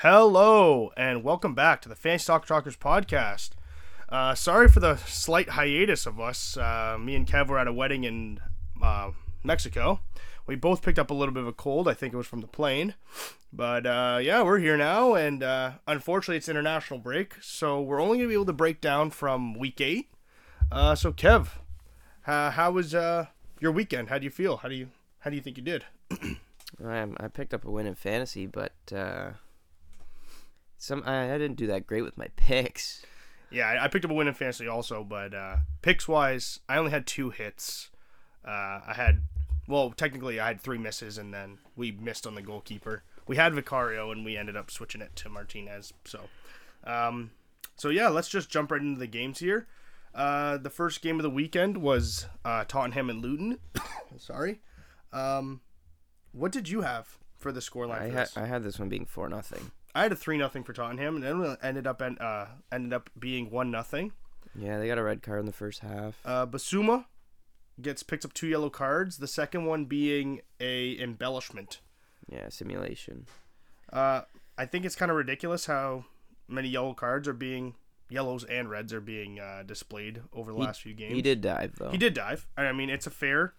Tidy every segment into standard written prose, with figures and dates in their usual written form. Hello, and welcome back to the Fantasy Talk Talkers podcast. Sorry for the slight hiatus of us. Me and Kev were at a wedding in Mexico. We both picked up a little bit of a cold. I think it was from the plane. But yeah, we're here now, and unfortunately it's international break, so we're only going to be able to break down from week 8. So Kev, how was your weekend? How do you feel? How do you think you did? I picked up a win in fantasy, but... I didn't do that great with my picks. Yeah, I picked up a win in fantasy also, but picks-wise, I only had 2 hits. Technically I had 3 misses, and then we missed on the goalkeeper. We had Vicario, and we ended up switching it to Martinez. So yeah, let's just jump right into the games here. The first game of the weekend was Tottenham and Luton. Sorry. What did you have for the scoreline for this? I had this one being 4-0. I had a 3-0 for Tottenham, and it ended up being 1-0. Yeah, they got a red card in the first half. Basuma picks up 2 yellow cards. The second one being a embellishment. Yeah, simulation. I think it's kind of ridiculous how many yellows and reds are being displayed over the last few games. He did dive though. I mean, it's a fair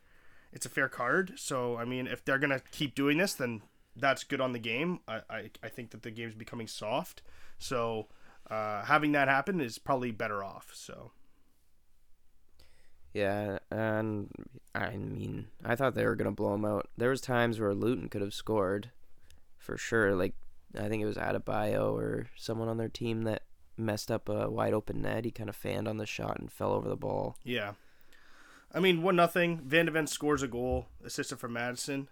card. So I mean, if they're gonna keep doing this, then that's good on the game. I think that the game's becoming soft. So having that happen is probably better off. So yeah, and I mean, I thought they were going to blow them out. There was times where Luton could have scored for sure. Like, I think it was Adebayo or someone on their team that messed up a wide open net. He kind of fanned on the shot and fell over the ball. Yeah. I mean, 1-0. Van de Ven scores a goal, assisted from Madison.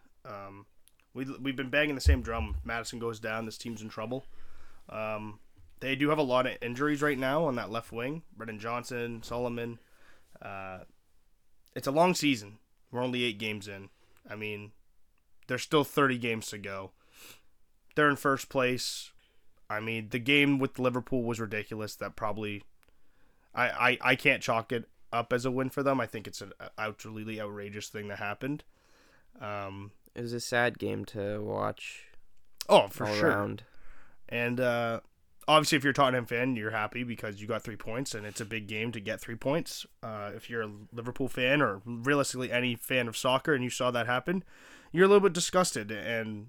We've been banging the same drum. Madison goes down. This team's in trouble. They do have a lot of injuries right now on that left wing. Brendan Johnson, Solomon. It's a long season. We're only 8 games in. I mean, there's still 30 games to go. They're in first place. I mean, the game with Liverpool was ridiculous. That probably... I can't chalk it up as a win for them. I think it's an absolutely outrageous thing that happened. It was a sad game to watch. Oh, for sure. Around. And obviously, if you're a Tottenham fan, you're happy because you got 3 points, and it's a big game to get 3 points. If you're a Liverpool fan or realistically any fan of soccer and you saw that happen, you're a little bit disgusted. And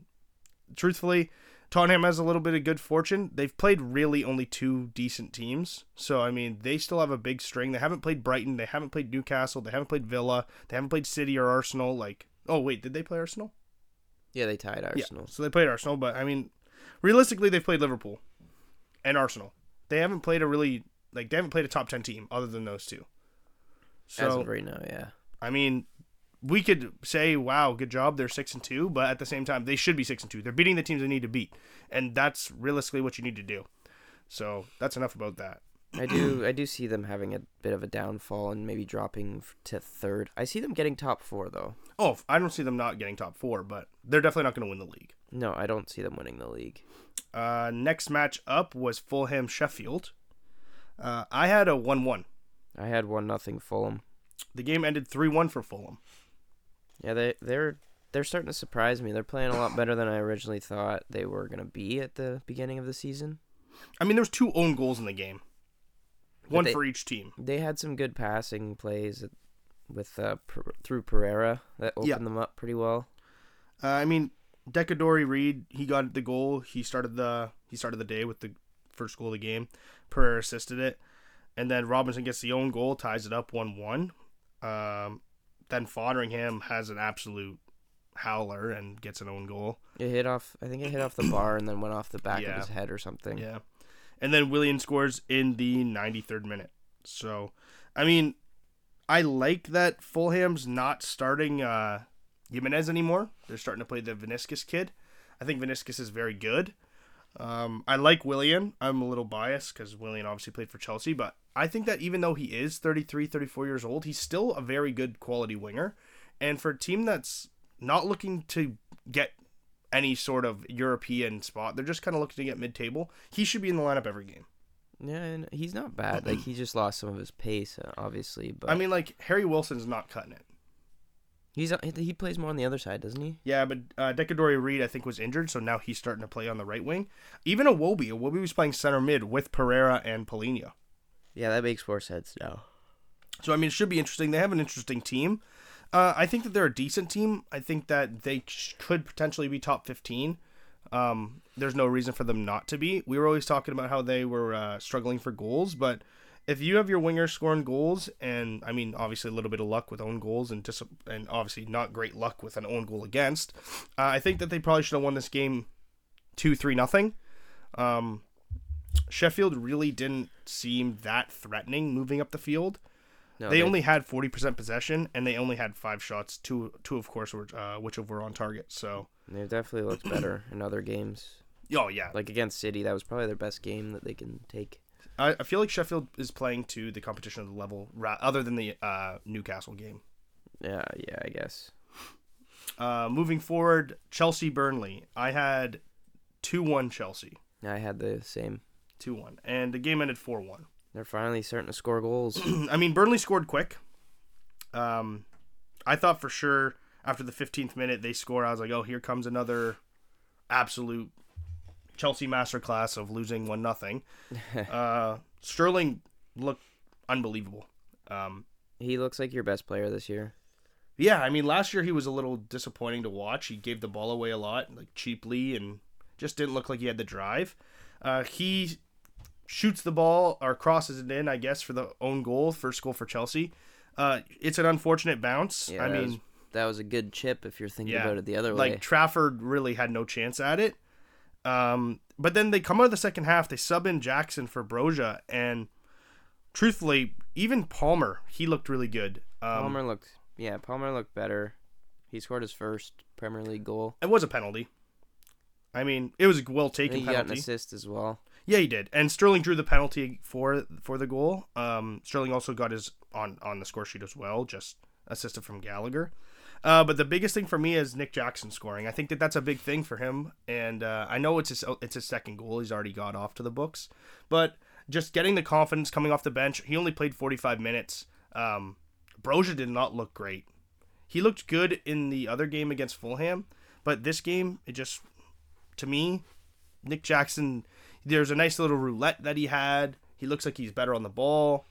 truthfully, Tottenham has a little bit of good fortune. They've played really only 2 decent teams. So, I mean, they still have a big string. They haven't played Brighton. They haven't played Newcastle. They haven't played Villa. They haven't played City or Arsenal. Like... Oh, wait, did they play Arsenal? Yeah, they tied Arsenal. Yeah, so they played Arsenal, but, I mean, realistically, they've played Liverpool and Arsenal. They haven't played a top 10 team other than those 2. So, as of right now, yeah. I mean, we could say, wow, good job, they're 6-2, but at the same time, they should be 6-2. They're beating the teams they need to beat, and that's realistically what you need to do. So that's enough about that. I do see them having a bit of a downfall and maybe dropping to 3rd. I see them getting top 4, though. Oh, I don't see them not getting top 4, but they're definitely not going to win the league. No, I don't see them winning the league. Next match up was Fulham-Sheffield. I had a 1-1. I had 1-0 Fulham. The game ended 3-1 for Fulham. Yeah, they're starting to surprise me. They're playing a lot better than I originally thought they were going to be at the beginning of the season. I mean, there was 2 own goals in the game. One for each team. They had some good passing plays with through Pereira that opened them up pretty well. I mean, Doucouré Reed, he got the goal. He started the day with the first goal of the game. Pereira assisted it, and then Robinson gets the own goal, ties it up 1-1. Then Fotheringham has an absolute howler and gets an own goal. It hit off the bar and then went off the back of his head or something. Yeah. And then Willian scores in the 93rd minute. So, I mean, I like that Fulham's not starting Jimenez anymore. They're starting to play the Vinicius kid. I think Vinicius is very good. I like Willian. I'm a little biased because Willian obviously played for Chelsea. But I think that even though he is 33, 34 years old, he's still a very good quality winger. And for a team that's not looking to get any sort of European spot, they're just kind of looking to get mid-table. He should be in the lineup every game. Yeah, and he's not bad. Like, he just lost some of his pace, obviously. But I mean, like, Harry Wilson's not cutting it. He plays more on the other side, doesn't he? Yeah, but Doucouré Reed, I think, was injured, so now he's starting to play on the right wing. Even Iwobi. Iwobi was playing center mid with Pereira and Polina. Yeah, that makes more sense now. So, I mean, it should be interesting. They have an interesting team. I think that they're a decent team. I think that they could potentially be top 15. There's no reason for them not to be. We were always talking about how they were struggling for goals, but if you have your winger scoring goals, and I mean, obviously a little bit of luck with own goals and obviously not great luck with an own goal against, I think that they probably should have won this game 2-3-0. Sheffield really didn't seem that threatening moving up the field. No, they only had 40% possession, and they only had 5 shots, two of course, which were on target. So they've definitely looked better in other games. Oh, yeah. Like against City, that was probably their best game that they can take. I feel like Sheffield is playing to the competition of the level, other than the Newcastle game. Yeah, I guess. Moving forward, Chelsea-Burnley. I had 2-1 Chelsea. I had the same. 2-1. And the game ended 4-1. They're finally starting to score goals. I mean, Burnley scored quick. I thought for sure after the 15th minute they scored. I was like, oh, here comes another absolute Chelsea masterclass of losing 1-0. Sterling looked unbelievable. He looks like your best player this year. Yeah, I mean, last year he was a little disappointing to watch. He gave the ball away a lot, like cheaply, and just didn't look like he had the drive. He shoots the ball or crosses it in, I guess, for the own goal, first goal for Chelsea. It's an unfortunate bounce. Yeah, that was a good chip if you're thinking about it the other way. Like Trafford really had no chance at it. But then they come out of the second half, they sub in Jackson for Broja, and truthfully, even Palmer, he looked really good. Palmer looked better. He scored his first Premier League goal. It was a penalty. I mean, it was a well-taken penalty. He got an assist as well. Yeah, he did. And Sterling drew the penalty for the goal. Sterling also got his on the score sheet as well, just assisted from Gallagher. But the biggest thing for me is Nick Jackson scoring. I think that that's a big thing for him. And I know it's his second goal. He's already got off to the books. But just getting the confidence coming off the bench, he only played 45 minutes. Broja did not look great. He looked good in the other game against Fulham. But this game, it just, to me, Nick Jackson... There's a nice little roulette that he had. He looks like he's better on the ball.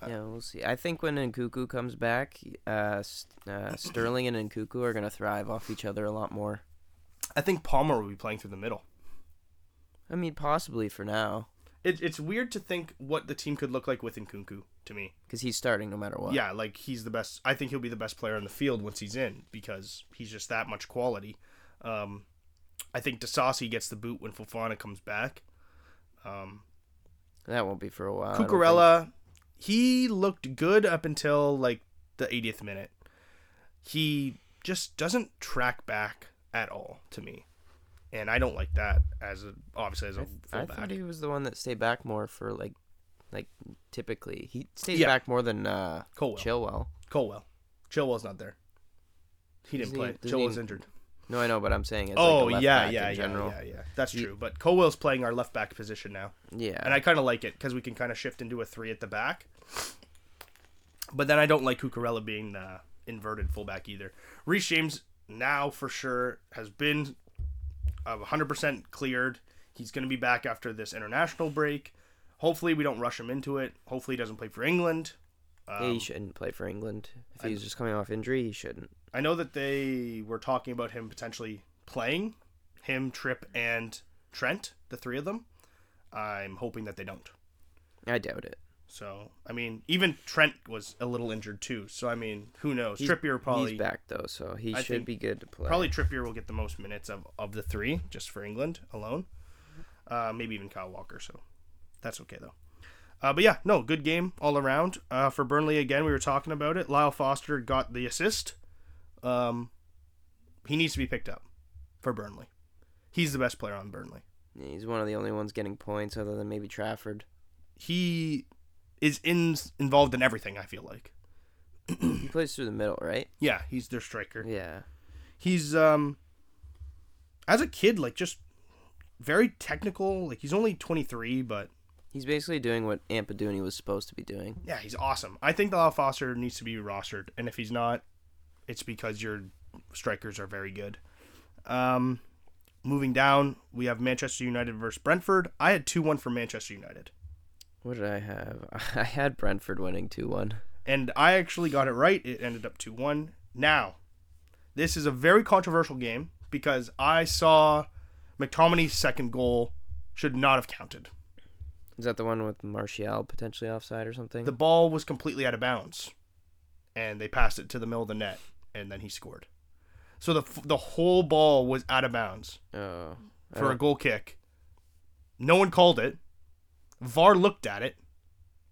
Yeah, we'll see. I think when Nkunku comes back, Sterling and Nkunku are going to thrive off each other a lot more. I think Palmer will be playing through the middle. I mean, possibly for now. It's weird to think what the team could look like with Nkunku, to me. Because he's starting no matter what. Yeah, like he's the best. I think he'll be the best player on the field once he's in because he's just that much quality. I think DeSassi gets the boot when Fofana comes back. That won't be for a while. Cucurella, he looked good up until like the 80th minute. He just doesn't track back at all to me, and I don't like that as a fullback. I thought he was the one that stayed back more for like typically he stays back more than Chilwell. Chilwell's not there. He didn't play. Chilwell's injured. No, I know, but I'm saying it's general. That's true. But Colwell's playing our left back position now. Yeah. And I kind of like it because we can kind of shift into a 3 at the back. But then I don't like Cucurella being the inverted fullback either. Reece James now for sure has been 100% cleared. He's going to be back after this international break. Hopefully we don't rush him into it. Hopefully he doesn't play for England. Yeah, he shouldn't play for England. If he's just coming off injury, he shouldn't. I know that they were talking about him potentially playing, him, Tripp, and Trent, the three of them. I'm hoping that they don't. I doubt it. So, I mean, even Trent was a little injured too. So, I mean, who knows? Trippier probably... He's back though, so he should be good to play. Probably Trippier will get the most minutes of the three, just for England alone. Maybe even Kyle Walker, so that's okay though. But yeah, no, good game all around. For Burnley, again, we were talking about it. Lyle Foster got the assist. He needs to be picked up for Burnley. He's the best player on Burnley. He's one of the only ones getting points other than maybe Trafford. He is involved in everything, I feel like. He plays through the middle, right? Yeah, he's their striker. Yeah. He's, as a kid, like, just very technical. Like, he's only 23, but... He's basically doing what Ampaduni was supposed to be doing. Yeah, he's awesome. I think Lyle Foster needs to be rostered, and if he's not, it's because your strikers are very good. Moving down, we have Manchester United versus Brentford. I had 2-1 for Manchester United. What did I have? I had Brentford winning 2-1. And I actually got it right. It ended up 2-1. Now, this is a very controversial game because I saw McTominay's second goal should not have counted. Is that the one with Martial potentially offside or something? The ball was completely out of bounds, and they passed it to the middle of the net, and then he scored. So the whole ball was out of bounds for a goal kick. No one called it. VAR looked at it,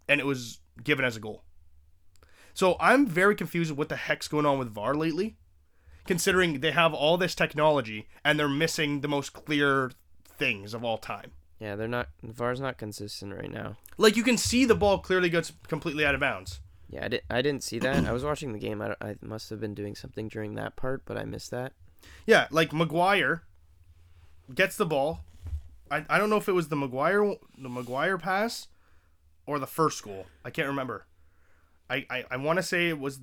and it was given as a goal. So I'm very confused with what the heck's going on with VAR lately, considering they have all this technology, and they're missing the most clear things of all time. Yeah, they're not. VAR's not consistent right now. Like, you can see the ball clearly goes completely out of bounds. Yeah, I didn't see that. I was watching the game. I must have been doing something during that part, but I missed that. Yeah, like Maguire gets the ball. I don't know if it was the Maguire pass or the first goal. I can't remember. I want to say it was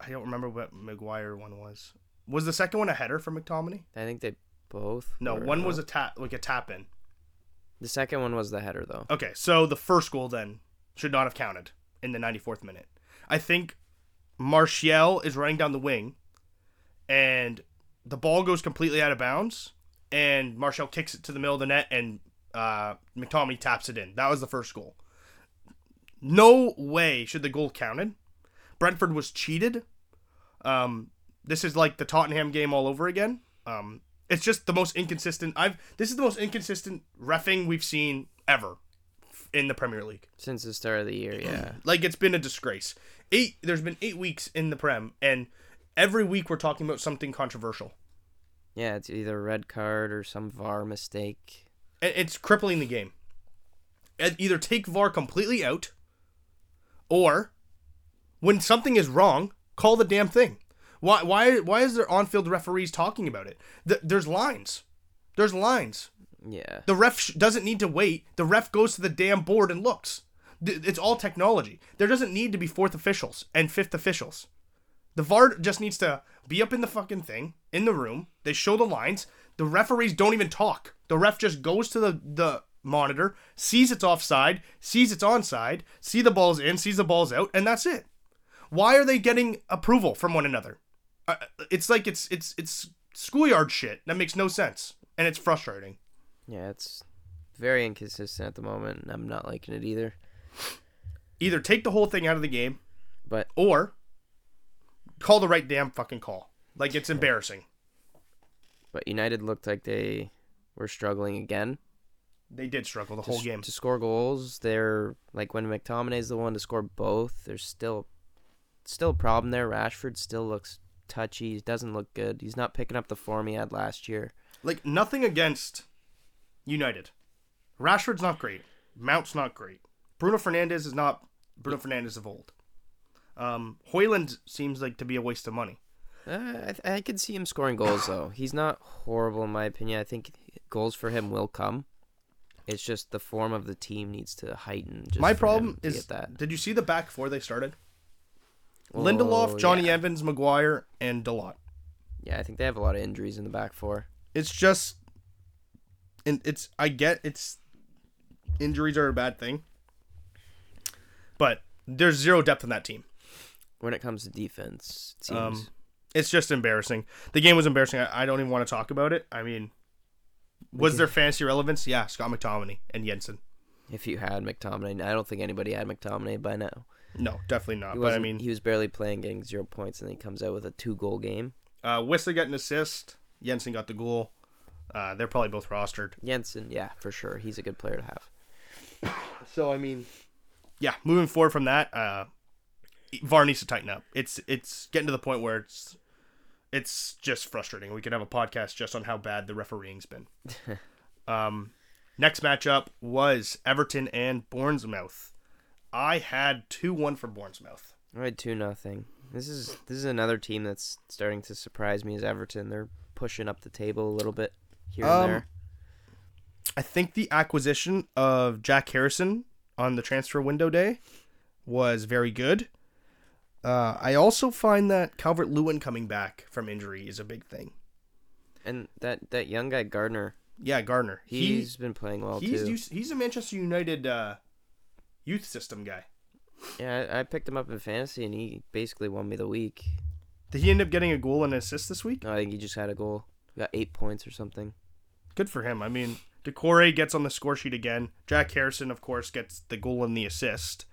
I don't remember what Maguire one was. Was the second one a header for McTominay? I think they both. No, one was a tap in. The second one was the header, though. Okay, so the first goal, then, should not have counted in the 94th minute. I think Martial is running down the wing, and the ball goes completely out of bounds, and Martial kicks it to the middle of the net, and McTominay taps it in. That was the first goal. No way should the goal counted. Brentford was cheated. This is like the Tottenham game all over again. It's just the most inconsistent. This is the most inconsistent reffing we've seen ever in the Premier League since the start of the year. Yeah, like it's been a disgrace. There's been 8 weeks in the Prem, and every week we're talking about something controversial. Yeah, it's either a red card or some VAR mistake. It's crippling the game. Either take VAR completely out, or when something is wrong, call the damn thing. Why is there on-field referees talking about it? There's lines. There's lines. Yeah. The ref doesn't need to wait. The ref goes to the damn board and looks. It's all technology. There doesn't need to be fourth officials and fifth officials. The VAR just needs to be up in the fucking thing, in the room. They show the lines. The referees don't even talk. The ref just goes to the monitor, sees it's offside, sees it's onside, sees the ball's in, sees the ball's out, and that's it. Why are they getting approval from one another? It's like it's schoolyard shit that makes no sense, and it's frustrating. Yeah, it's very inconsistent at the moment, and I'm not liking it either. Either take the whole thing out of the game, or call the right damn fucking call. Like, it's embarrassing. But United looked like they were struggling again. They did struggle the whole game to score goals. They're like, when McTominay's the one to score both, there's still a problem there. Rashford still looks touchy. He doesn't look good. He's not picking up the form he had last year. Like, nothing against United. Rashford's not great. Mount's not great. Bruno Fernandes is not Bruno Fernandes of old. Højlund seems like to be a waste of money. I could see him scoring goals, though. He's not horrible, in my opinion. I think goals for him will come. It's just the form of the team needs to heighten. Just my problem is, did you see the back four they started? Lindelof, Johnny Evans, Maguire, and Dalot. Yeah, I think they have a lot of injuries in the back four. It's just, and it's, I get it's, injuries are a bad thing, but there's zero depth in that team. When it comes to defense, it seems it's just embarrassing. The game was embarrassing. I don't even want to talk about it. I mean, was there fantasy relevance? Yeah, Scott McTominay and Jensen. If you had McTominay, I don't think anybody had McTominay by now. No, definitely not. But I mean, he was barely playing, getting 0 points, and then he comes out with a 2-goal game. Whistler got an assist. Jensen got the goal. They're probably both rostered. Jensen, yeah, for sure. He's a good player to have. So, I mean, yeah, moving forward from that, VAR needs to tighten up. It's getting to the point where it's just frustrating. We could have a podcast just on how bad the refereeing's been. Next matchup was Everton and Bournemouth. I had 2-1 for Bournemouth. I had 2-0. This is another team that's starting to surprise me, is Everton. They're pushing up the table a little bit here and there. I think the acquisition of Jack Harrison on the transfer window day was very good. I also find that Calvert-Lewin coming back from injury is a big thing. And that young guy, Gardner. Yeah, Gardner. He's been playing well, too. He's a Manchester United youth system guy. Yeah, I picked him up in fantasy, and he basically won me the week. Did he end up getting a goal and an assist this week? No, I think he just had a goal. He got 8 points or something. Good for him. I mean, Doucouré gets on the score sheet again. Jack Harrison, of course, gets the goal and the assist.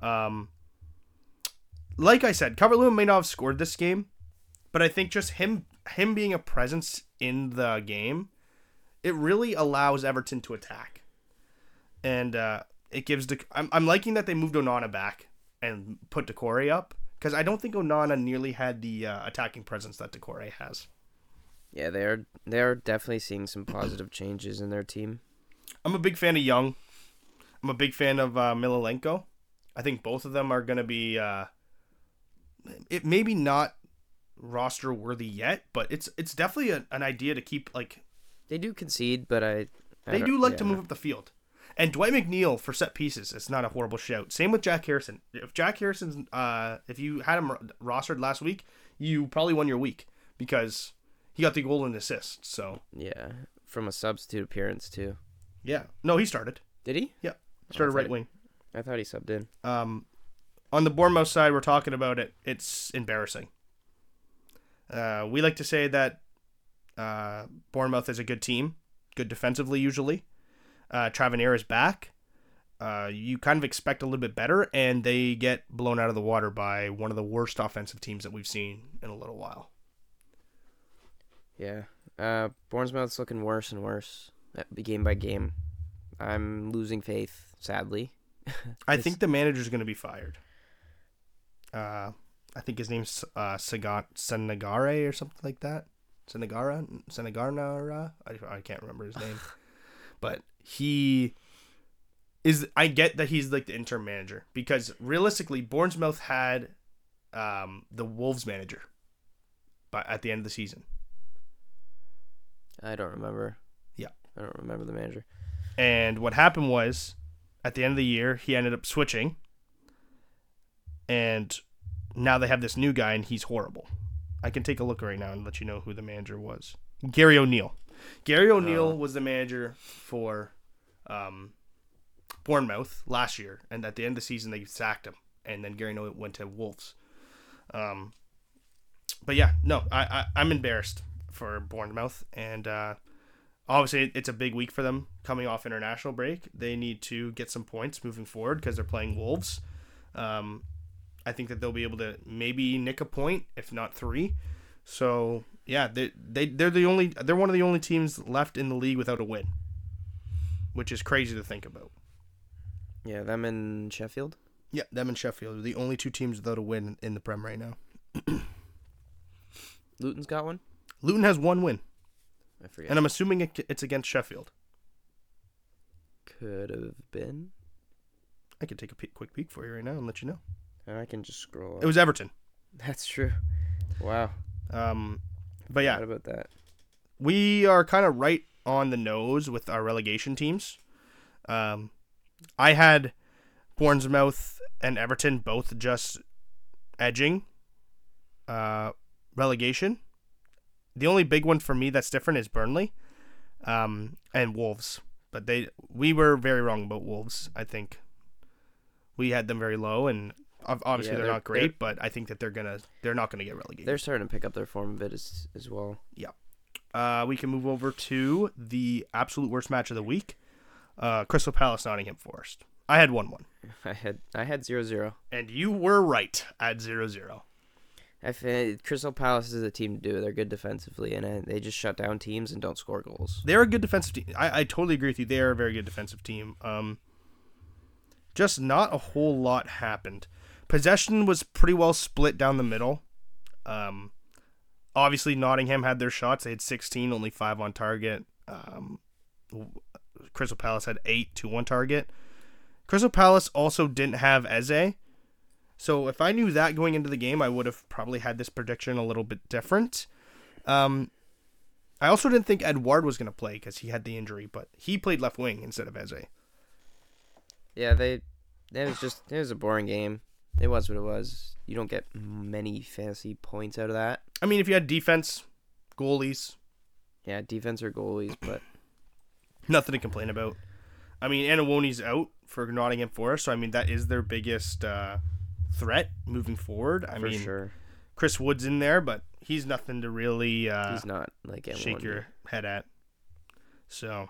Like I said, Calvert-Lewin may not have scored this game, but I think just him being a presence in the game, it really allows Everton to attack. And it gives... I'm liking that they moved Onana back and put Doucouré up, because I don't think Onana nearly had the attacking presence that Doucouré has. Yeah, they are definitely seeing some positive changes in their team. I'm a big fan of Young. I'm a big fan of Mililenko. I think both of them are going to be... it maybe not roster worthy yet, but it's definitely an idea to keep. Like, they do concede, but they do like to move up the field. And Dwight McNeil for set pieces is not a horrible shout. Same with Jack Harrison. If Jack Harrison's if you had him rostered last week, you probably won your week because he got the goal and assist. So yeah, from a substitute appearance too. Yeah, no, he started. Did he? Yeah, started right wing. I thought he subbed in. On the Bournemouth side, we're talking about it. It's embarrassing. We like to say that Bournemouth is a good team, good defensively usually. Travanier is back. You kind of expect a little bit better, and they get blown out of the water by one of the worst offensive teams that we've seen in a little while. Yeah. Bournemouth's looking worse and worse game by game. I'm losing faith, sadly. I think the manager's going to be fired. I think his name's Senegare or something like that. Senegarna. I can't remember his name. But he is... I get that he's like the interim manager, because realistically, Bournemouth had the Wolves manager at the end of the season. I don't remember. Yeah. I don't remember the manager. And what happened was, at the end of the year, he ended up switching. And now they have this new guy, and he's horrible. I can take a look right now and let you know who the manager was. Gary O'Neill. Gary O'Neill was the manager for Bournemouth last year. And at the end of the season, they sacked him. And then Gary O'Neill went to Wolves. But yeah, no, I'm embarrassed for Bournemouth. And obviously, it's a big week for them coming off international break. They need to get some points moving forward because they're playing Wolves. I think that they'll be able to maybe nick a point, if not three. So yeah, they're one of the only teams left in the league without a win, which is crazy to think about. Yeah, them and Sheffield. Yeah, them and Sheffield are the only two teams without a win in the Prem right now. Luton's got one. Luton has one win. I forget. And I'm assuming it's against Sheffield. Could have been. I could take a quick peek for you right now and let you know. I can just scroll up. It was Everton. That's true. Wow. But yeah. What about that? We are kind of right on the nose with our relegation teams. I had Bournemouth and Everton both just edging relegation. The only big one for me that's different is Burnley and Wolves. But we were very wrong about Wolves, I think. We had them very low, and obviously they're not great, but I think that they're not gonna get relegated. They're starting to pick up their form of it as well. Yeah. We can move over to the absolute worst match of the week. Crystal Palace, Nottingham Forest. I had 1-1. I had 0-0. And you were right at 0-0. I feel Crystal Palace is a team to do. They're good defensively, and they just shut down teams and don't score goals. They're a good defensive team. I totally agree with you. They are a very good defensive team. Just not a whole lot happened. Possession was pretty well split down the middle. Obviously, Nottingham had their shots. They had 16, only 5 on target. Crystal Palace had 8, 2 on target. Crystal Palace also didn't have Eze. So if I knew that going into the game, I would have probably had this prediction a little bit different. I also didn't think Edouard was going to play because he had the injury, but he played left wing instead of Eze. Yeah, it was a boring game. it was what it was. You don't get many fantasy points out of that. I mean, if you had defense, goalies. Yeah, defense or goalies, but... nothing to complain about. I mean, Anawoni's out for Nottingham Forest, so I mean, that is their biggest threat moving forward. I mean, for sure. Chris Wood's in there, but he's nothing to really he's not like Anawoni. Shake your head at. So,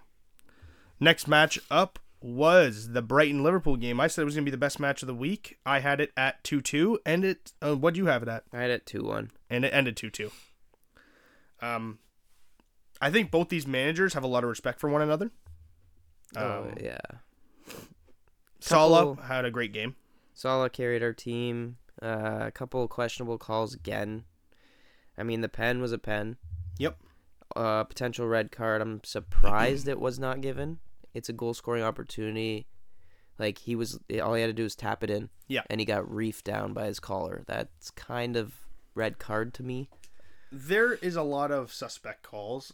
next match up was the Brighton-Liverpool game. I said it was going to be the best match of the week. I had it at 2-2, and it... what do you have it at? I had it 2-1. And it ended 2-2. I think both these managers have a lot of respect for one another. Yeah. Salah had a great game. Salah carried our team. A couple of questionable calls again. I mean, the pen was a pen. Yep. Potential red card. I'm surprised it was not given. It's a goal-scoring opportunity. Like, he was... all he had to do was tap it in. Yeah. And he got reefed down by his collar. That's kind of red card to me. There is a lot of suspect calls.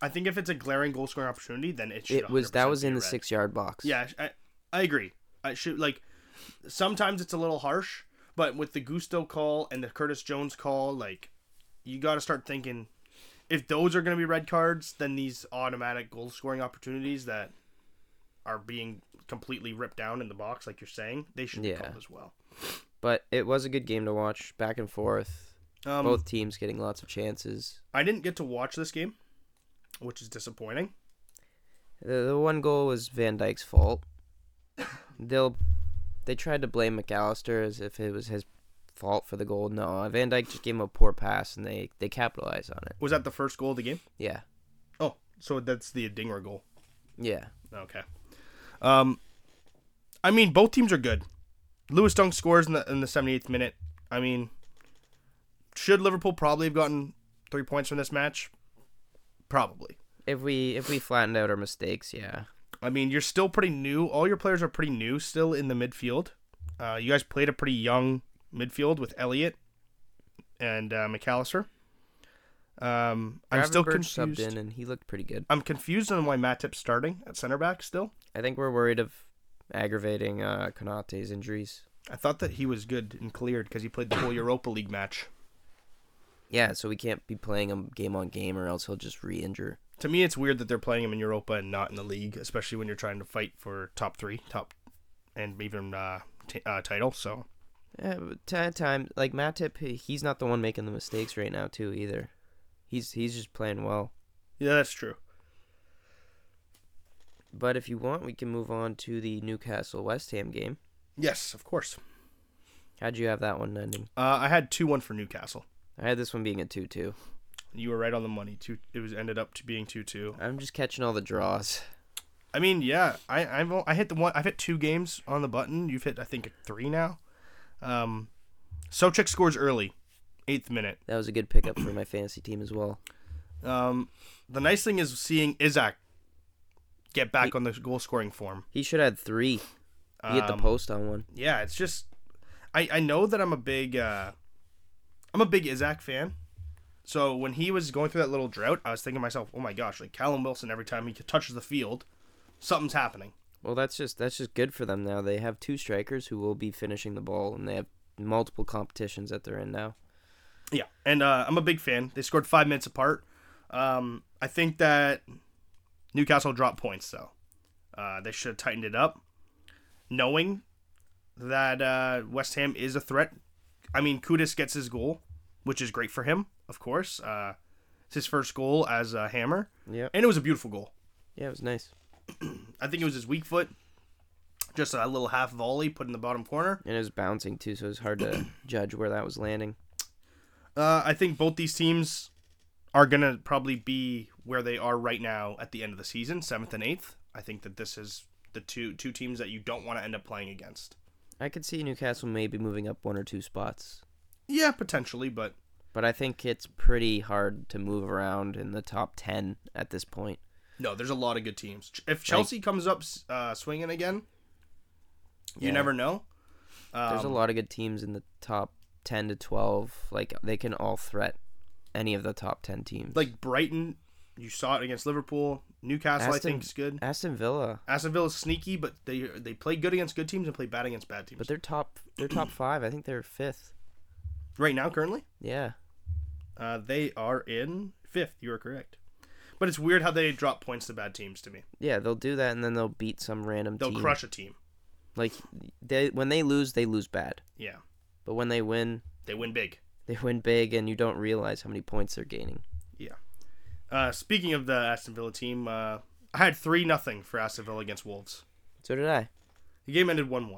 I think if it's a glaring goal scoring opportunity, then it should. That was in the 6 yard box. Yeah, I agree. I should like sometimes it's a little harsh, but with the Gusto call and the Curtis Jones call, like you got to start thinking if those are going to be red cards, then these automatic goal scoring opportunities that are being completely ripped down in the box, like you're saying, they should be called as well. But it was a good game to watch, back and forth. Both teams getting lots of chances. I didn't get to watch this game, which is disappointing. The one goal was Van Dijk's fault. They tried to blame McAllister as if it was his fault for the goal. No, Van Dijk just gave him a poor pass, and they capitalized on it. Was that the first goal of the game? Yeah. Oh, so that's the Dinger goal. Yeah. Okay. I mean, both teams are good. Lewis Dunk scores in the 78th minute. I mean... should Liverpool probably have gotten 3 points from this match? Probably. If we flattened out our mistakes, yeah. I mean, you're still pretty new. All your players are pretty new still in the midfield. You guys played a pretty young midfield with Elliott and McAllister. I'm still confused. Subbed in and he looked pretty good. I'm confused on why Matip's starting at centre back still. I think we're worried of aggravating Konate's injuries. I thought that he was good and cleared because he played the whole Europa League match. Yeah, so we can't be playing him game on game or else he'll just re-injure. To me, it's weird that they're playing him in Europa and not in the league, especially when you're trying to fight for top three, and even title, so. Yeah, but time, like Matip, he's not the one making the mistakes right now, too, either. He's just playing well. Yeah, that's true. But if you want, we can move on to the Newcastle-West Ham game. Yes, of course. How'd you have that one ending? I had 2-1 for Newcastle. I had this one being a 2-2. You were right on the money. Ended up to being 2-2. I'm just catching all the draws. I mean, yeah, I hit the one. I've hit two games on the button. You've hit, I think, three now. Soucek scores early, 8th minute. That was a good pickup for my fantasy team as well. The nice thing is seeing Izak get back on the goal scoring form. He should have had 3. He hit the post on one. Yeah, it's just I know that I'm a big Izak fan. So when he was going through that little drought, I was thinking to myself, oh my gosh, like Callum Wilson, every time he touches the field, something's happening. Well, that's just good for them now. They have 2 strikers who will be finishing the ball, and they have multiple competitions that they're in now. Yeah, and I'm a big fan. They scored 5 minutes apart. I think that Newcastle dropped points, though. They should have tightened it up. Knowing that West Ham is a threat, I mean, Kudus gets his goal, which is great for him, of course. It's his first goal as a Hammer. Yeah. And it was a beautiful goal. Yeah, it was nice. I think it was his weak foot. Just a little half volley put in the bottom corner. And it was bouncing, too, so it was hard to judge where that was landing. I think both these teams are going to probably be where they are right now at the end of the season, 7th and 8th. I think that this is the two teams that you don't want to end up playing against. I could see Newcastle maybe moving up 1 or 2 spots. Yeah, potentially, but... but I think it's pretty hard to move around in the top 10 at this point. No, there's a lot of good teams. If Chelsea comes up swinging again, you never know. There's a lot of good teams in the top 10 to 12. Like, they can all threat any of the top 10 teams. Like Brighton, you saw it against Liverpool. Newcastle, I think, is good. Aston Villa. Aston Villa's sneaky, but they play good against good teams and play bad against bad teams. But they're top five. I think they're fifth. Right now, currently? Yeah. They are in fifth. You are correct. But it's weird how they drop points to bad teams to me. Yeah, they'll do that, and then they'll beat some random team. They'll crush a team. Like, when they lose bad. Yeah. But when they win... They win big. They win big, and you don't realize how many points they're gaining. Yeah. Speaking of the Aston Villa team, I had 3-0 for Aston Villa against Wolves. So did I. The game ended 1-1.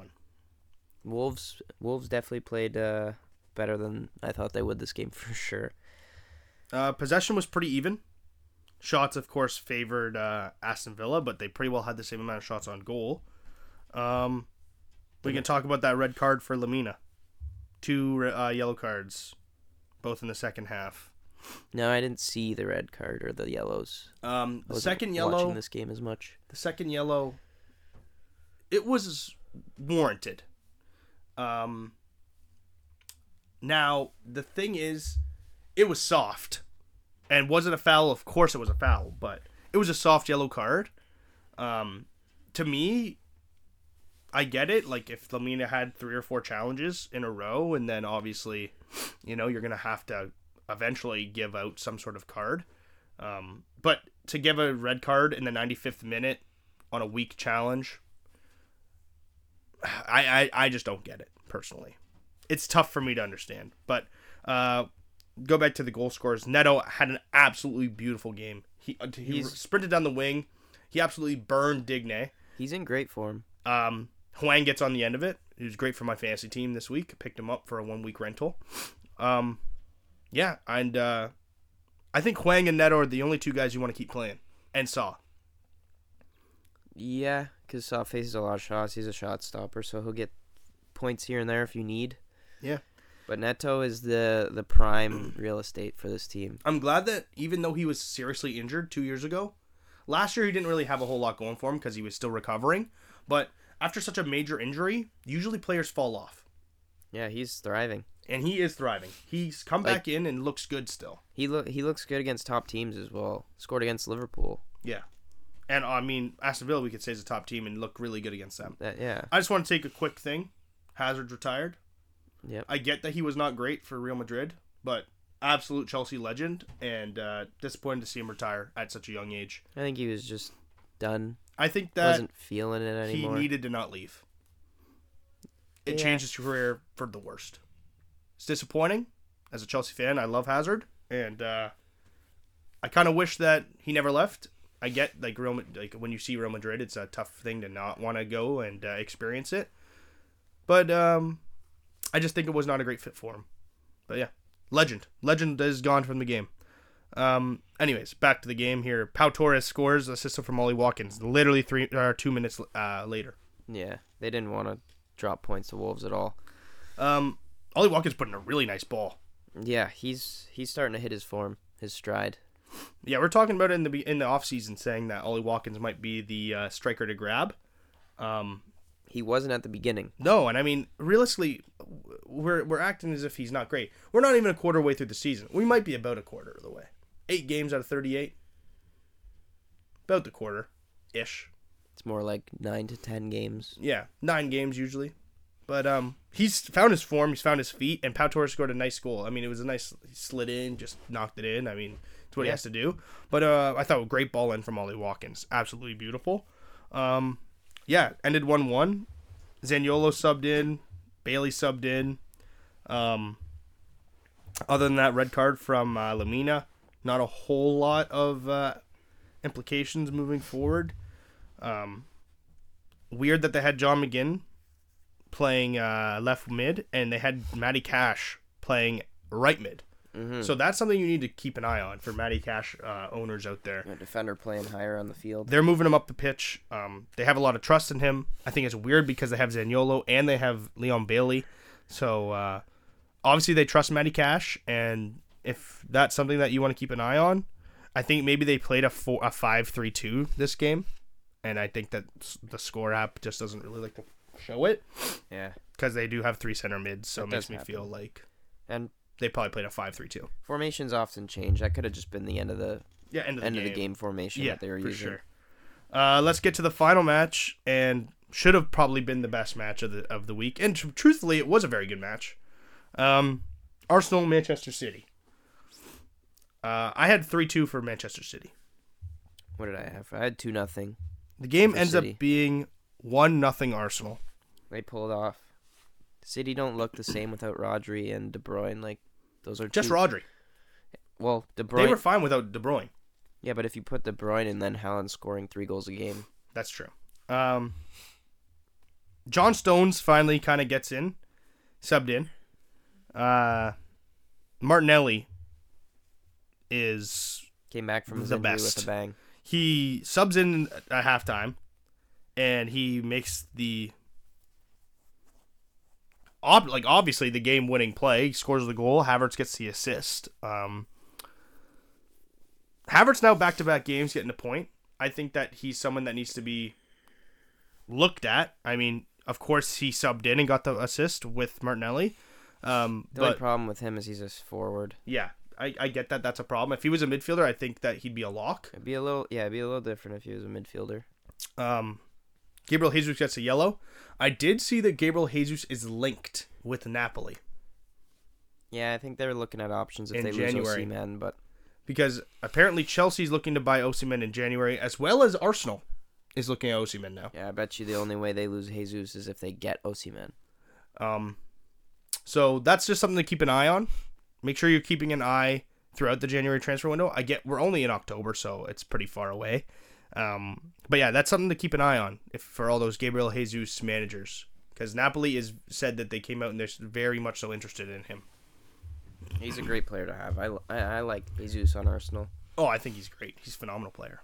Wolves definitely played better than I thought they would this game, for sure. Possession was pretty even. Shots, of course, favored Aston Villa, but they pretty well had the same amount of shots on goal. We can talk about that red card for Lamina. 2 yellow cards, both in the second half. No, I didn't see the red card or the yellows. The second yellow. I wasn't watching this game as much. The second yellow, it was warranted. Now, the thing is, it was soft. And was it a foul? Of course it was a foul, but it was a soft yellow card. To me, I get it. Like, if Lamina had 3 or 4 challenges in a row, and then obviously, you know, you're going to have to eventually give out some sort of card. But to give a red card in the 95th minute on a weak challenge, I just don't get it, personally. It's tough for me to understand, but... Go back to the goal scorers. Neto had an absolutely beautiful game. He sprinted down the wing. He absolutely burned Digne. He's in great form. Hwang gets on the end of it. He was great for my fantasy team this week. Picked him up for a 1-week rental. And I think Hwang and Neto are the only 2 guys you want to keep playing. And Saw. Yeah, because Saw faces a lot of shots. He's a shot stopper, so he'll get points here and there if you need. Yeah. But Neto is the prime real estate for this team. I'm glad that even though he was seriously injured 2 years ago, last year he didn't really have a whole lot going for him because he was still recovering. But after such a major injury, usually players fall off. Yeah, he's thriving. And he is thriving. He's come back in and looks good still. He looks good against top teams as well. Scored against Liverpool. Yeah. And, I mean, Aston Villa, we could say, is a top team and looked really good against them. Yeah. I just want to take a quick thing. Hazard's retired. Yep. I get that he was not great for Real Madrid, but absolute Chelsea legend, and disappointed to see him retire at such a young age. I think he was just done. I think that wasn't feeling it anymore. He needed to not leave. It changed his career for the worst. It's disappointing. As a Chelsea fan, I love Hazard, and I kind of wish that he never left. I get when you see Real Madrid, it's a tough thing to not want to go and experience it, but I just think it was not a great fit for him. But yeah, legend. Legend is gone from the game. Anyways, back to the game here. Pau Torres scores, assist from Ollie Watkins, literally 2 minutes later. Yeah, they didn't want to drop points to Wolves at all. Ollie Watkins put in a really nice ball. Yeah, he's starting to hit his form, his stride. Yeah, we're talking about it in the offseason, saying that Ollie Watkins might be the striker to grab. He wasn't at the beginning. No, and I mean, realistically, we're acting as if he's not great. We're not even a quarter way through the season. We might be about a quarter of the way. 8 games out of 38. About the quarter-ish. It's more like 9 to 10 games. Yeah, 9 games usually. But he's found his form, he's found his feet, and Pau Torres scored a nice goal. I mean, it was a nice, he slid in, just knocked it in. I mean, it's what he has to do. But I thought a great ball in from Ollie Watkins. Absolutely beautiful. Yeah, ended 1-1. Zaniolo subbed in. Bailey subbed in. Other than that red card from Lamina, not a whole lot of implications moving forward. Weird that they had John McGinn playing left mid, and they had Matty Cash playing right mid. Mm-hmm. So that's something you need to keep an eye on for Matty Cash owners out there. A defender playing higher on the field. They're moving him up the pitch. They have a lot of trust in him. I think it's weird because they have Zaniolo and they have Leon Bailey. So obviously they trust Matty Cash, and if that's something that you want to keep an eye on, I think maybe they played a 5-3-2 this game, and I think that the score app just doesn't really like to show it. Yeah, because they do have 3 center mids, so it makes me feel like. And they probably played a 5-3-2. Formations often change. That could have just been the end of the Yeah, end of the game formation that they were using. Sure. Let's get to the final match, and should have probably been the best match of the week. And truthfully, it was a very good match. Arsenal, Manchester City. I had 3-2 for Manchester City. What did I have? I had 2-0. The game ends up being 1-0 Arsenal. They pulled off. City don't look the same without Rodri and De Bruyne. Like those are just Rodri. Well, De Bruyne. They were fine without De Bruyne. Yeah, but if you put De Bruyne and then Haaland scoring 3 goals a game, that's true. John Stones finally kind of gets in, subbed in. Martinelli came back from his injury with a bang. He subs in at halftime, and he makes the obviously the game-winning play. He scores the goal. Havertz gets the assist. Havertz now back-to-back games getting a point. I think that he's someone that needs to be looked at. I mean, of course, he subbed in and got the assist with Martinelli. The only problem with him is he's a forward. Yeah, I get that. That's a problem. If he was a midfielder, I think that he'd be a lock. It'd be a little different if he was a midfielder. Gabriel Jesus gets a yellow. I did see that Gabriel Jesus is linked with Napoli. Yeah, I think they're looking at options if they lose Osimhen, but because apparently Chelsea's looking to buy Osimhen in January, as well as Arsenal is looking at Osimhen now. Yeah, I bet you the only way they lose Jesus is if they get Osimhen. So that's just something to keep an eye on. Make sure you're keeping an eye throughout the January transfer window. We're only in October, so it's pretty far away. But yeah, that's something to keep an eye on for all those Gabriel Jesus managers, because Napoli is said that they came out and they're very much so interested in him. He's a great player to have. I like Jesus on Arsenal. Oh, I think he's great. He's a phenomenal player.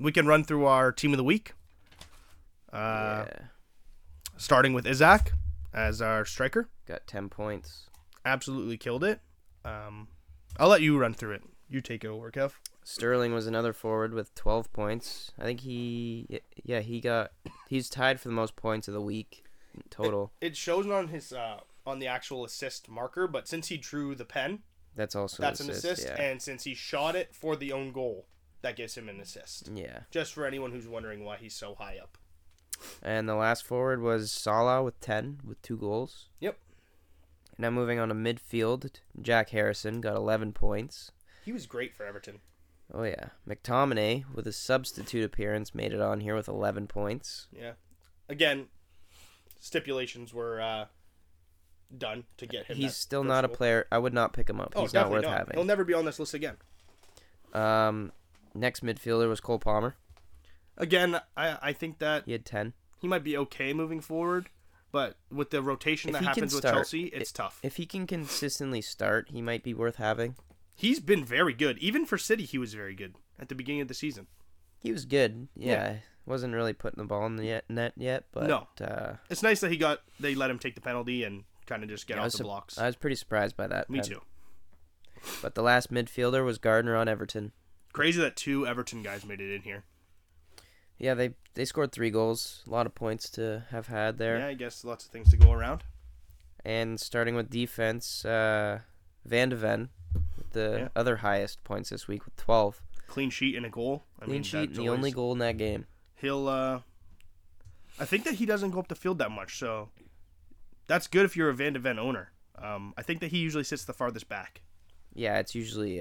We can run through our team of the week. Starting with Izak as our striker. Got 10 points. Absolutely killed it. I'll let you run through it. You take it over, Kev. Sterling was another forward with 12 points. I think he's tied for the most points of the week in total. It shows on his on the actual assist marker, but since he drew the pen, that's an assist. Yeah. And since he shot it for the own goal, that gives him an assist. Yeah. Just for anyone who's wondering why he's so high up. And the last forward was Salah with 10 with 2 goals. Yep. Now moving on to midfield, Jack Harrison got 11 points. He was great for Everton. Oh, yeah. McTominay, with a substitute appearance, made it on here with 11 points. Yeah. Again, stipulations were done to get him. He's still not a player. I would not pick him up. He's not worth having. He'll never be on this list again. Next midfielder was Cole Palmer. Again, I think that... He had 10. He might be okay moving forward, but with the rotation that happens with Chelsea, it's tough. If he can consistently start, he might be worth having. He's been very good. Even for City, he was very good at the beginning of the season. He was good. Yeah. Wasn't really putting the ball in the net yet, but... No. It's nice that they let him take the penalty and kind of just get off the blocks. I was pretty surprised by that. Me too. But the last midfielder was Gardner on Everton. Crazy that 2 Everton guys made it in here. Yeah, they scored 3 goals. A lot of points to have had there. Yeah, I guess lots of things to go around. And starting with defense, Van de Ven, the other highest points this week with 12. Clean sheet and a goal. The only goal in that game. He'll, I think that he doesn't go up the field that much, so that's good if you're a Van de Ven owner. I think that he usually sits the farthest back. Yeah, it's usually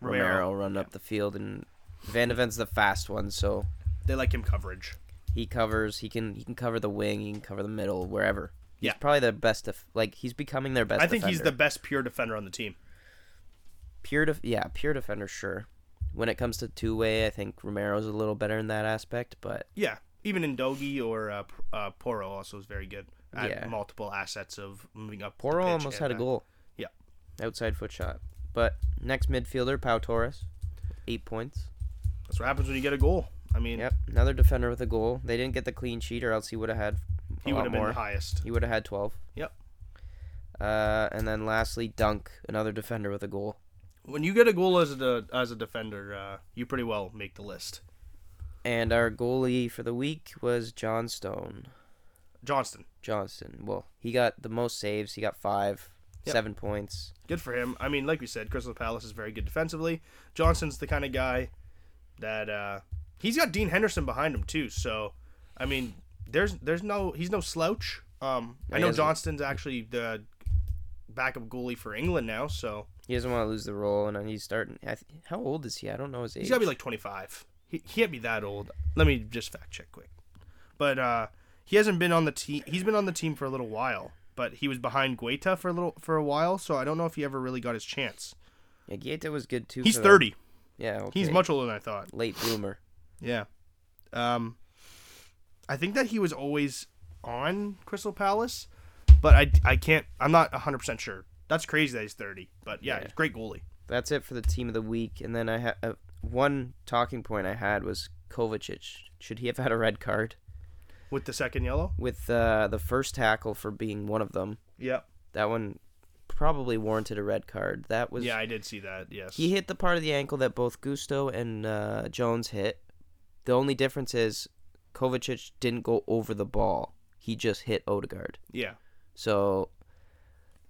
Romero running up the field, and Van de Ven's the fast one, so... They like him coverage. He covers. He can cover the wing. He can cover the middle, wherever. He's probably their best. He's becoming their best. I think defender. He's the best pure defender on the team. Pure defender, sure. When it comes to two-way, I think Romero's a little better in that aspect, but yeah, even Ndogi or Porro also is very good at multiple assets of moving up. Porro almost had a goal. Yeah, outside foot shot. But next midfielder, Pau Torres, 8 points. That's what happens when you get a goal. I mean, another defender with a goal. They didn't get the clean sheet, or else he would have had. He would have been the highest. He would have had 12. Yep. And then lastly, Dunk, another defender with a goal. When you get a goal as a defender, you pretty well make the list. And our goalie for the week was Johnston. Well, he got the most saves. He got 5. Yep. 7 points. Good for him. I mean, like we said, Crystal Palace is very good defensively. Johnson's the kind of guy that he's got Dean Henderson behind him too. So, I mean, he's no slouch. I know Johnston's actually the backup goalie for England now, so he doesn't want to lose the role. And he's starting. How old is he? I don't know his age. He's got to be like 25. He can't be that old. Let me just fact check quick. But he hasn't been on the team. He's been on the team for a little while, but he was behind Guaita for a while, so I don't know if he ever really got his chance. Yeah, Guaita was good too. He's 30. Yeah, okay. He's much older than I thought. Late bloomer. Yeah. I think that he was always on Crystal Palace, but I'm not 100% sure. That's crazy that he's 30, but yeah, he's a great goalie. That's it for the team of the week, and then I have one talking point I had was Kovacic. Should he have had a red card? With the second yellow? With the first tackle for being one of them. Yep. That one probably warranted a red card. That was. Yeah, I did see that, yes. He hit the part of the ankle that both Gusto and Jones hit. The only difference is Kovacic didn't go over the ball. He just hit Odegaard. Yeah. So,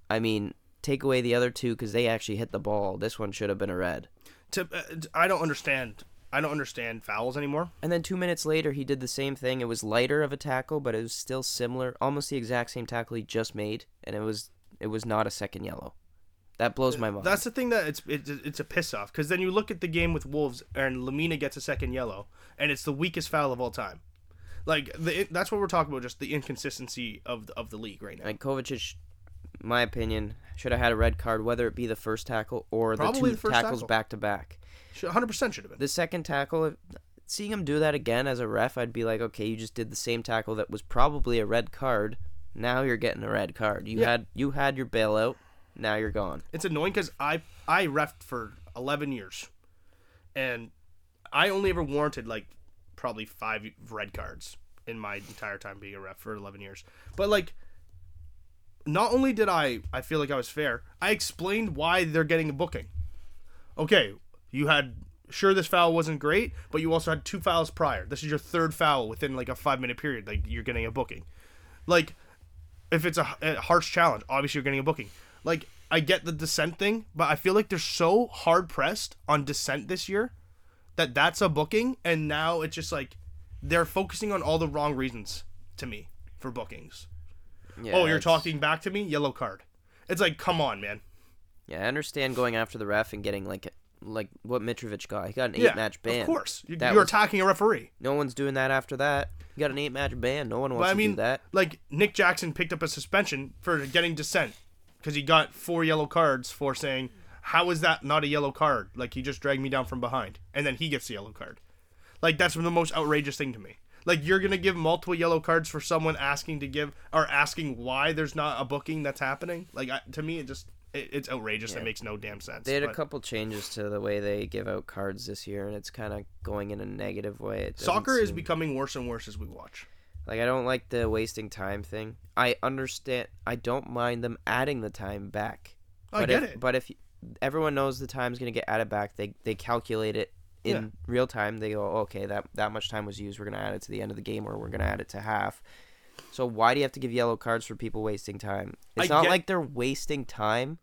I mean, take away the other two because they actually hit the ball. This one should have been a red. I don't understand fouls anymore. And then 2 minutes later, he did the same thing. It was lighter of a tackle, but it was still similar, almost the exact same tackle he just made, and it was not a second yellow. That blows my mind. That's the thing that it's a piss off, because then you look at the game with Wolves, and Lamina gets a second yellow, and it's the weakest foul of all time. Like that's what we're talking about, just the inconsistency of the league right now. And Kovacic, my opinion, should have had a red card, whether it be the first tackle or probably the tackles back to back. 100% should have been. The second tackle, seeing him do that again as a ref, I'd be like, okay, you just did the same tackle that was probably a red card. Now you're getting a red card. You had your bailout. Now you're gone. It's annoying because I refed for 11 years, and I only ever warranted like probably 5 red cards in my entire time being a ref for 11 years. But like, not only did I feel like I was fair, I explained why they're getting a booking. Okay. You had, sure, this foul wasn't great, but you also had 2 fouls prior. This is your 3rd foul within, like, a 5-minute period. Like, you're getting a booking. Like, if it's a harsh challenge, obviously you're getting a booking. Like, I get the dissent thing, but I feel like they're so hard-pressed on dissent this year that that's a booking, and now it's just, like, they're focusing on all the wrong reasons, to me, for bookings. Yeah, you're talking back to me? Yellow card. It's like, come on, man. Yeah, I understand going after the ref and getting, like what Mitrovic got. He got an 8-match ban. Of course. You're attacking a referee. No one's doing that after that. He got an 8-match ban. No one wants to do that. Like, Nick Jackson picked up a suspension for getting dissent because he got 4 yellow cards for saying, how is that not a yellow card? Like, he just dragged me down from behind. And then he gets the yellow card. Like, that's the most outrageous thing to me. Like, you're going to give multiple yellow cards for someone asking why there's not a booking that's happening? Like, to me, it just... It's outrageous. Yeah. That makes no damn sense. They had a couple changes to the way they give out cards this year, and it's kind of going in a negative way. Soccer is becoming worse and worse as we watch. Like, I don't like the wasting time thing. I understand. I don't mind them adding the time back. I get it. But if everyone knows the time's going to get added back, they calculate it in real time. They go, okay, that much time was used. We're going to add it to the end of the game, or we're going to add it to half. So why do you have to give yellow cards for people wasting time? It's not like they're wasting time.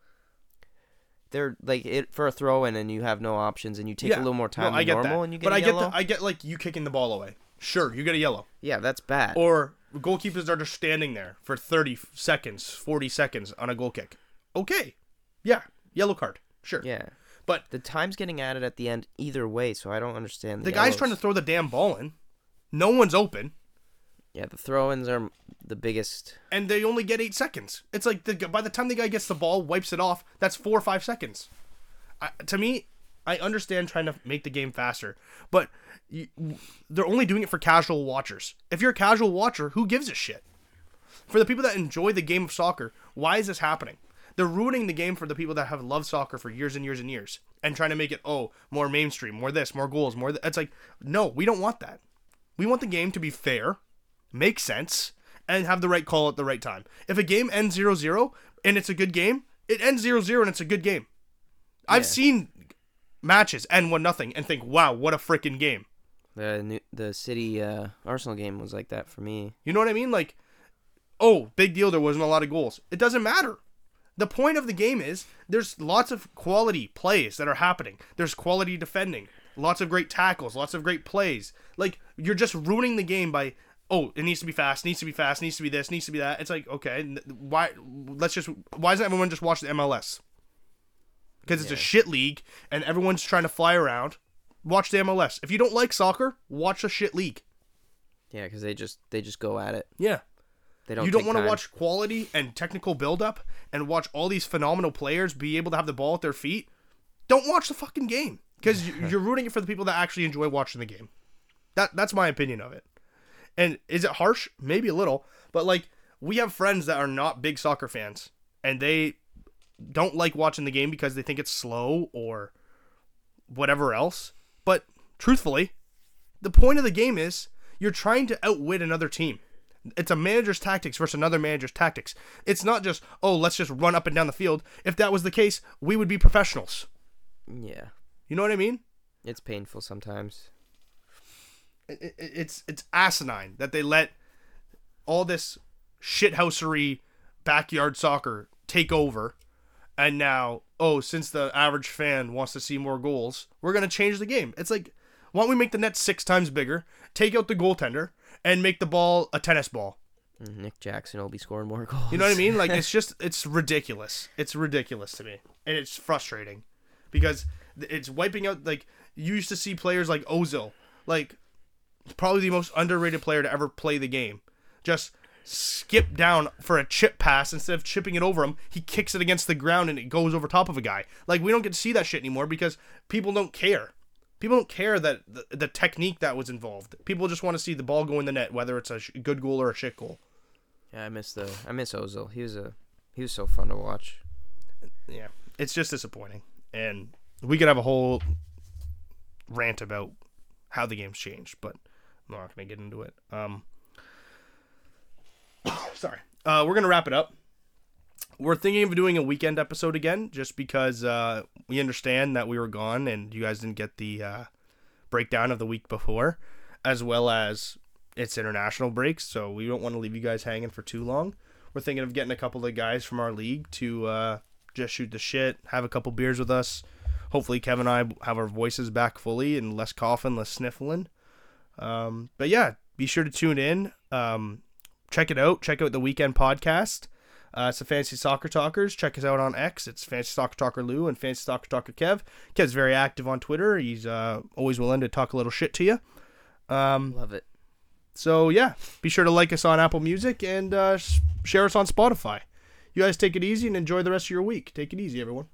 They're like it for a throw-in, and you have no options, and you take a little more time than normal, and you get a yellow. But I get like you kicking the ball away. Sure, you get a yellow. Yeah, that's bad. Or goalkeepers are just standing there for 30 seconds, 40 seconds on a goal kick. Okay, yeah, yellow card. Sure. Yeah, but the time's getting added at the end either way, so I don't understand. The guy's trying to throw the damn ball in. No one's open. Yeah, the throw-ins are the biggest. And they only get 8 seconds. It's like by the time the guy gets the ball, wipes it off, that's 4 or 5 seconds. To me, I understand trying to make the game faster, but they're only doing it for casual watchers. If you're a casual watcher, who gives a shit? For the people that enjoy the game of soccer, why is this happening? They're ruining the game for the people that have loved soccer for years and years and years and trying to make it, more mainstream, more this, more goals, more... It's like, no, we don't want that. We want the game to be fair, make sense, and have the right call at the right time. If a game ends 0-0 and it's a good game, it ends 0-0 and it's a good game. Yeah. I've seen matches end 1-0 and think, wow, what a freaking game. The City Arsenal game was like that for me. You know what I mean? Like, big deal, there wasn't a lot of goals. It doesn't matter. The point of the game is there's lots of quality plays that are happening. There's quality defending, lots of great tackles, lots of great plays. Like, you're just ruining the game by, oh, it needs to be fast, needs to be fast, needs to be this, needs to be that. It's like, okay, why doesn't everyone just watch the MLS? Because it's a shit league and everyone's trying to fly around. Watch the MLS. If you don't like soccer, watch a shit league. Yeah, because they just go at it. Yeah. You don't want to watch quality and technical build-up and watch all these phenomenal players be able to have the ball at their feet. Don't watch the fucking game, because you're rooting it for the people that actually enjoy watching the game. That's my opinion of it. And is it harsh? Maybe a little. But, like, we have friends that are not big soccer fans, and they don't like watching the game because they think it's slow or whatever else. But, truthfully, the point of the game is you're trying to outwit another team. It's a manager's tactics versus another manager's tactics. It's not just, oh, let's just run up and down the field. If that was the case, we would be professionals. Yeah. You know what I mean? It's painful sometimes. It's asinine that they let all this shithousery backyard soccer take over. And now, oh, since the average fan wants to see more goals, we're going to change the game. It's like, why don't we make the net 6 times bigger, take out the goaltender, and make the ball a tennis ball. Nick Jackson will be scoring more goals. You know what I mean? Like, it's just, it's ridiculous. It's ridiculous to me. And it's frustrating. Because it's wiping out, like, you used to see players like Ozil. Like, probably the most underrated player to ever play the game. Just skip down for a chip pass. Instead of chipping it over him, he kicks it against the ground and it goes over top of a guy. Like, we don't get to see that shit anymore because people don't care. People don't care that the technique that was involved. People just want to see the ball go in the net, whether it's a good goal or a shit goal. Yeah, I miss Ozil. He was so fun to watch. Yeah, it's just disappointing, and we could have a whole rant about how the game's changed, but I'm not gonna get into it. Sorry. We're gonna wrap it up. We're thinking of doing a weekend episode again, just because we understand that we were gone and you guys didn't get the breakdown of the week before, as well as it's international breaks, so we don't want to leave you guys hanging for too long. We're thinking of getting a couple of guys from our league to just shoot the shit, have a couple beers with us. Hopefully Kevin and I have our voices back fully and less coughing, less sniffling. But yeah, be sure to tune in. Check it out. Check out the weekend podcast. It's the Fantasy Soccer Talkers. Check us out on X. It's Fantasy Soccer Talker Lou and Fantasy Soccer Talker Kev. Kev's very active on Twitter. He's always willing to talk a little shit to you. Love it. So, yeah. Be sure to like us on Apple Music and share us on Spotify. You guys take it easy and enjoy the rest of your week. Take it easy, everyone.